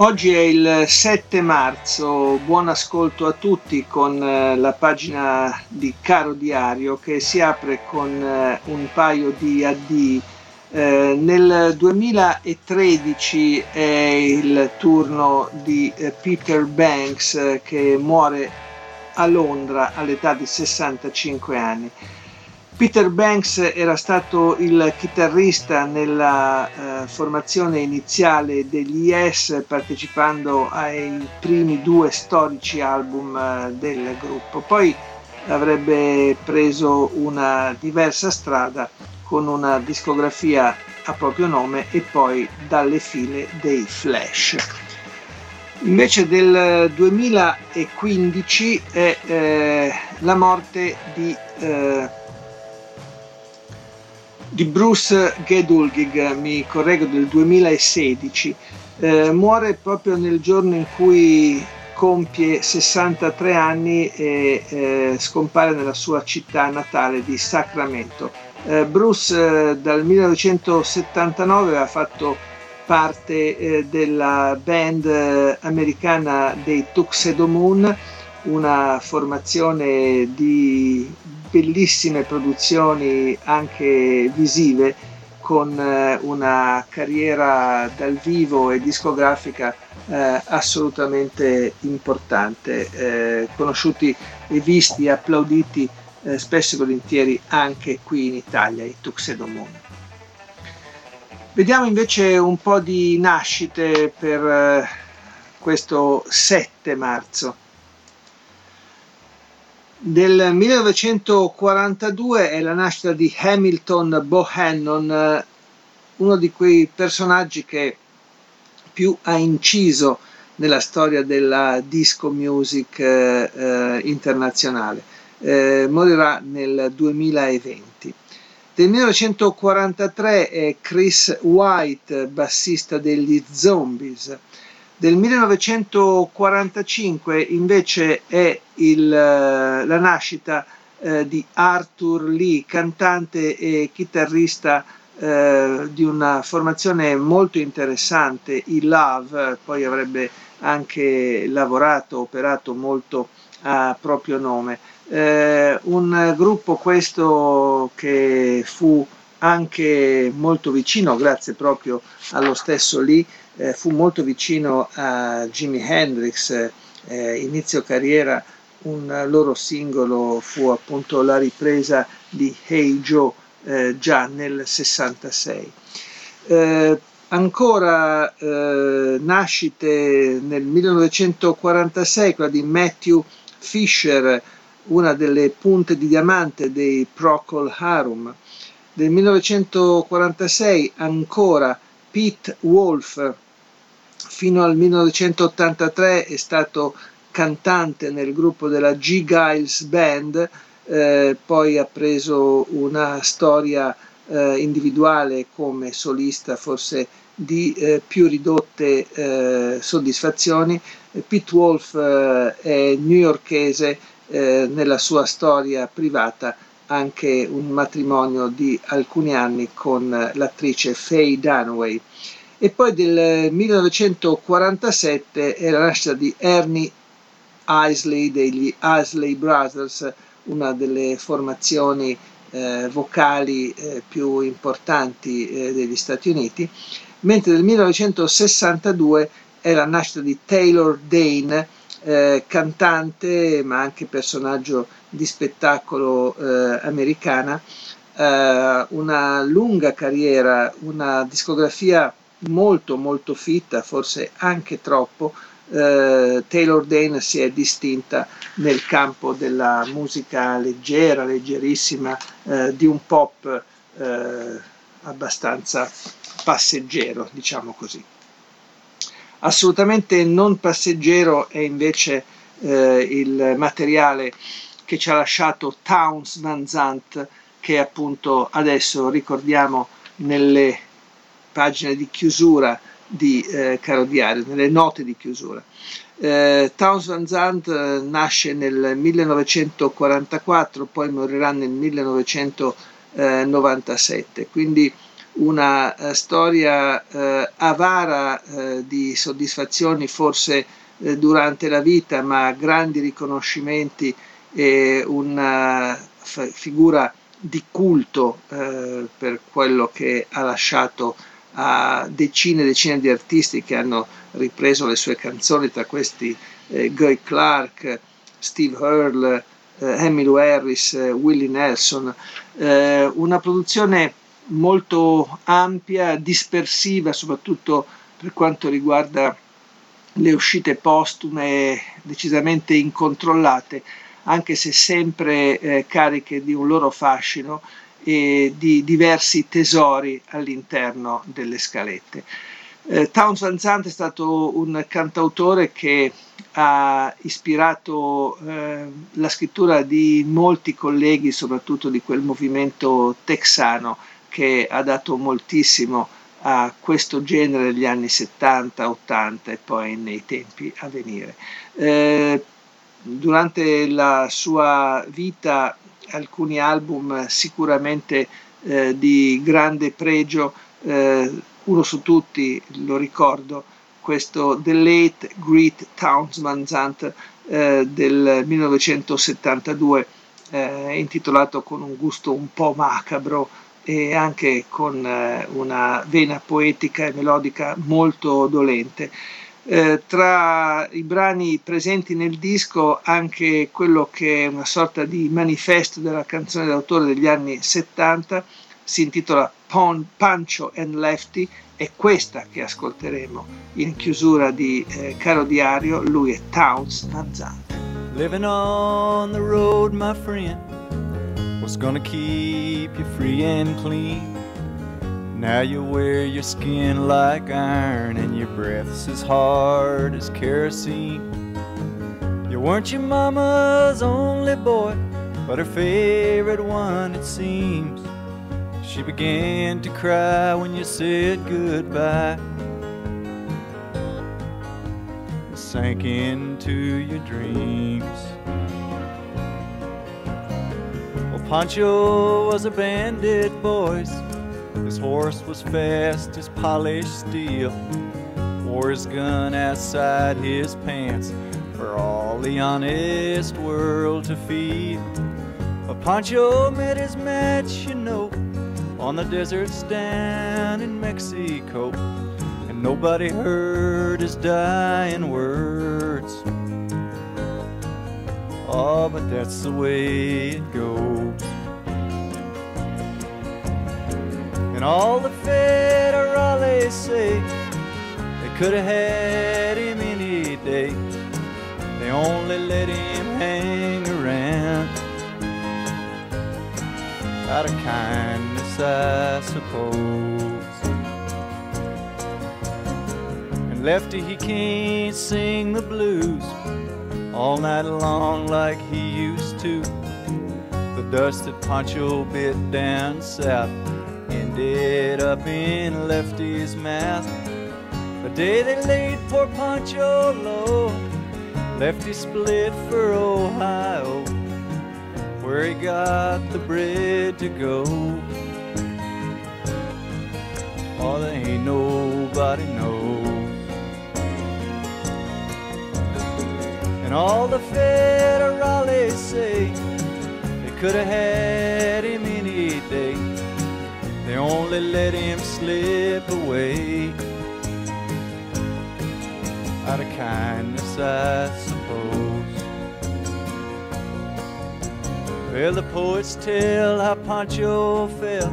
Oggi è il 7 marzo, buon ascolto a tutti con la pagina di Caro Diario che si apre con un paio di addii. Nel 2013 è il turno di Peter Banks che muore a Londra all'età di 65 anni. Peter Banks era stato il chitarrista nella formazione iniziale degli Yes, partecipando ai primi due storici album del gruppo. Poi avrebbe preso una diversa strada con una discografia a proprio nome e poi dalle file dei Flash. Invece del 2015 è la morte di Bruce Geduldig, mi correggo, del 2016, muore proprio nel giorno in cui compie 63 anni e scompare nella sua città natale di Sacramento. Bruce dal 1979 aveva fatto parte della band americana dei Tuxedomoon, una formazione di bellissime produzioni anche visive, con una carriera dal vivo e discografica assolutamente importante, conosciuti e visti e applauditi spesso e volentieri anche qui in Italia, i Tuxedomoon. Vediamo invece un po' di nascite per questo 7 marzo. Del 1942 è la nascita di Hamilton Bohannon, uno di quei personaggi che più ha inciso nella storia della disco music internazionale. Morirà nel 2020. Del 1943 è Chris White, bassista degli Zombies. Del 1945 invece è la nascita di Arthur Lee, cantante e chitarrista di una formazione molto interessante, i Love. Poi avrebbe anche lavorato, operato molto a proprio nome. Un gruppo questo che fu anche molto vicino, grazie proprio allo stesso Lee, fu molto vicino a Jimi Hendrix, inizio carriera. Un loro singolo fu appunto la ripresa di Hey Joe già nel 66. Ancora nascite nel 1946, quella di Matthew Fisher, una delle punte di diamante dei Procol Harum. Del 1946 ancora Pete Wolf, fino al 1983 è stato cantante nel gruppo della G Giles Band, poi ha preso una storia individuale come solista, forse di più ridotte soddisfazioni. Pete Wolf è newyorkese, nella sua storia privata anche un matrimonio di alcuni anni con l'attrice Faye Dunaway. E poi del 1947 è la nascita di Ernie Isley degli Isley Brothers, una delle formazioni vocali più importanti degli Stati Uniti, mentre nel 1962 è la nascita di Taylor Dane, cantante ma anche personaggio di spettacolo americana, una lunga carriera, una discografia molto molto fitta, forse anche troppo. Taylor Dane si è distinta nel campo della musica leggera, leggerissima, di un pop abbastanza passeggero, diciamo così. Assolutamente non passeggero è invece il materiale che ci ha lasciato Townes Van Zandt, che appunto adesso ricordiamo nelle pagine di chiusura di Caro Diario, nelle note di chiusura. Townes Van Zandt nasce nel 1944, poi morirà nel 1997, quindi una storia avara di soddisfazioni forse durante la vita, ma grandi riconoscimenti e una figura di culto per quello che ha lasciato a decine e decine di artisti che hanno ripreso le sue canzoni, tra questi Guy Clark, Steve Earle, Emmylou Harris, Willie Nelson. Una produzione molto ampia, dispersiva, soprattutto per quanto riguarda le uscite postume, decisamente incontrollate, anche se sempre cariche di un loro fascino e di diversi tesori all'interno delle scalette. Townes Van Zandt è stato un cantautore che ha ispirato la scrittura di molti colleghi, soprattutto di quel movimento texano che ha dato moltissimo a questo genere negli anni 70, 80 e poi nei tempi a venire. Durante la sua vita alcuni album sicuramente di grande pregio, uno su tutti, lo ricordo, questo The Late Great Townes Van Zandt del 1972, intitolato con un gusto un po' macabro e anche con una vena poetica e melodica molto dolente. Tra i brani presenti nel disco anche quello che è una sorta di manifesto della canzone d'autore degli anni 70, si intitola Pancho and Lefty, è questa che ascolteremo in chiusura di Caro Diario. Lui è Townes Van Zandt. Living on the road, my friend, was gonna keep you free and clean. Now you wear your skin like iron and your breath's as hard as kerosene. You weren't your mama's only boy, but her favorite one it seems. She began to cry when you said goodbye and sank into your dreams. Well, Pancho was a bandit, boys. His horse was fast as polished steel, wore his gun outside his pants for all the honest world to feel. But Pancho met his match, you know, on the deserts down in Mexico, and nobody heard his dying words. Oh, but that's the way it goes. And all the federales say they could have had him any day. They only let him hang around out of kindness, I suppose. And Lefty, he can't sing the blues all night long like he used to. The dust that Pancho bit down south ended up in Lefty's mouth. The day they laid poor Pancho low, Lefty split for Ohio, where he got the bread to go. Oh, there ain't nobody knows. And all the federales say they could have had him any day. They only let him slip away out of kindness, I suppose. Well, the poets tell how Pancho fell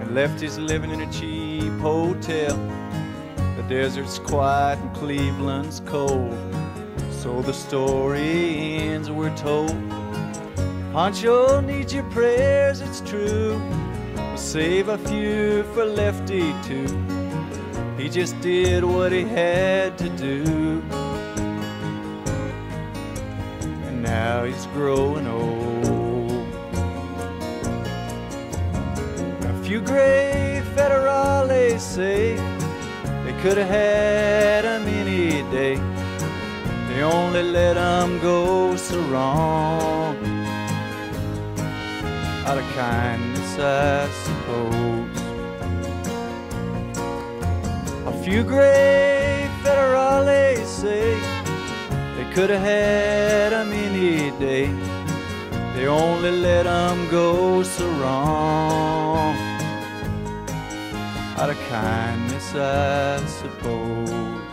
and left his living in a cheap hotel. The desert's quiet and Cleveland's cold, so the story ends, we're told. Pancho needs your prayers, it's true. Save a few for Lefty too. He just did what he had to do. And now he's growing old. A few gray federales say they could have had him any day. They only let him go so wrong, out of kindness, I suppose. A few great federales say they could have had him any day. They only let him go so wrong, out of kindness, I suppose.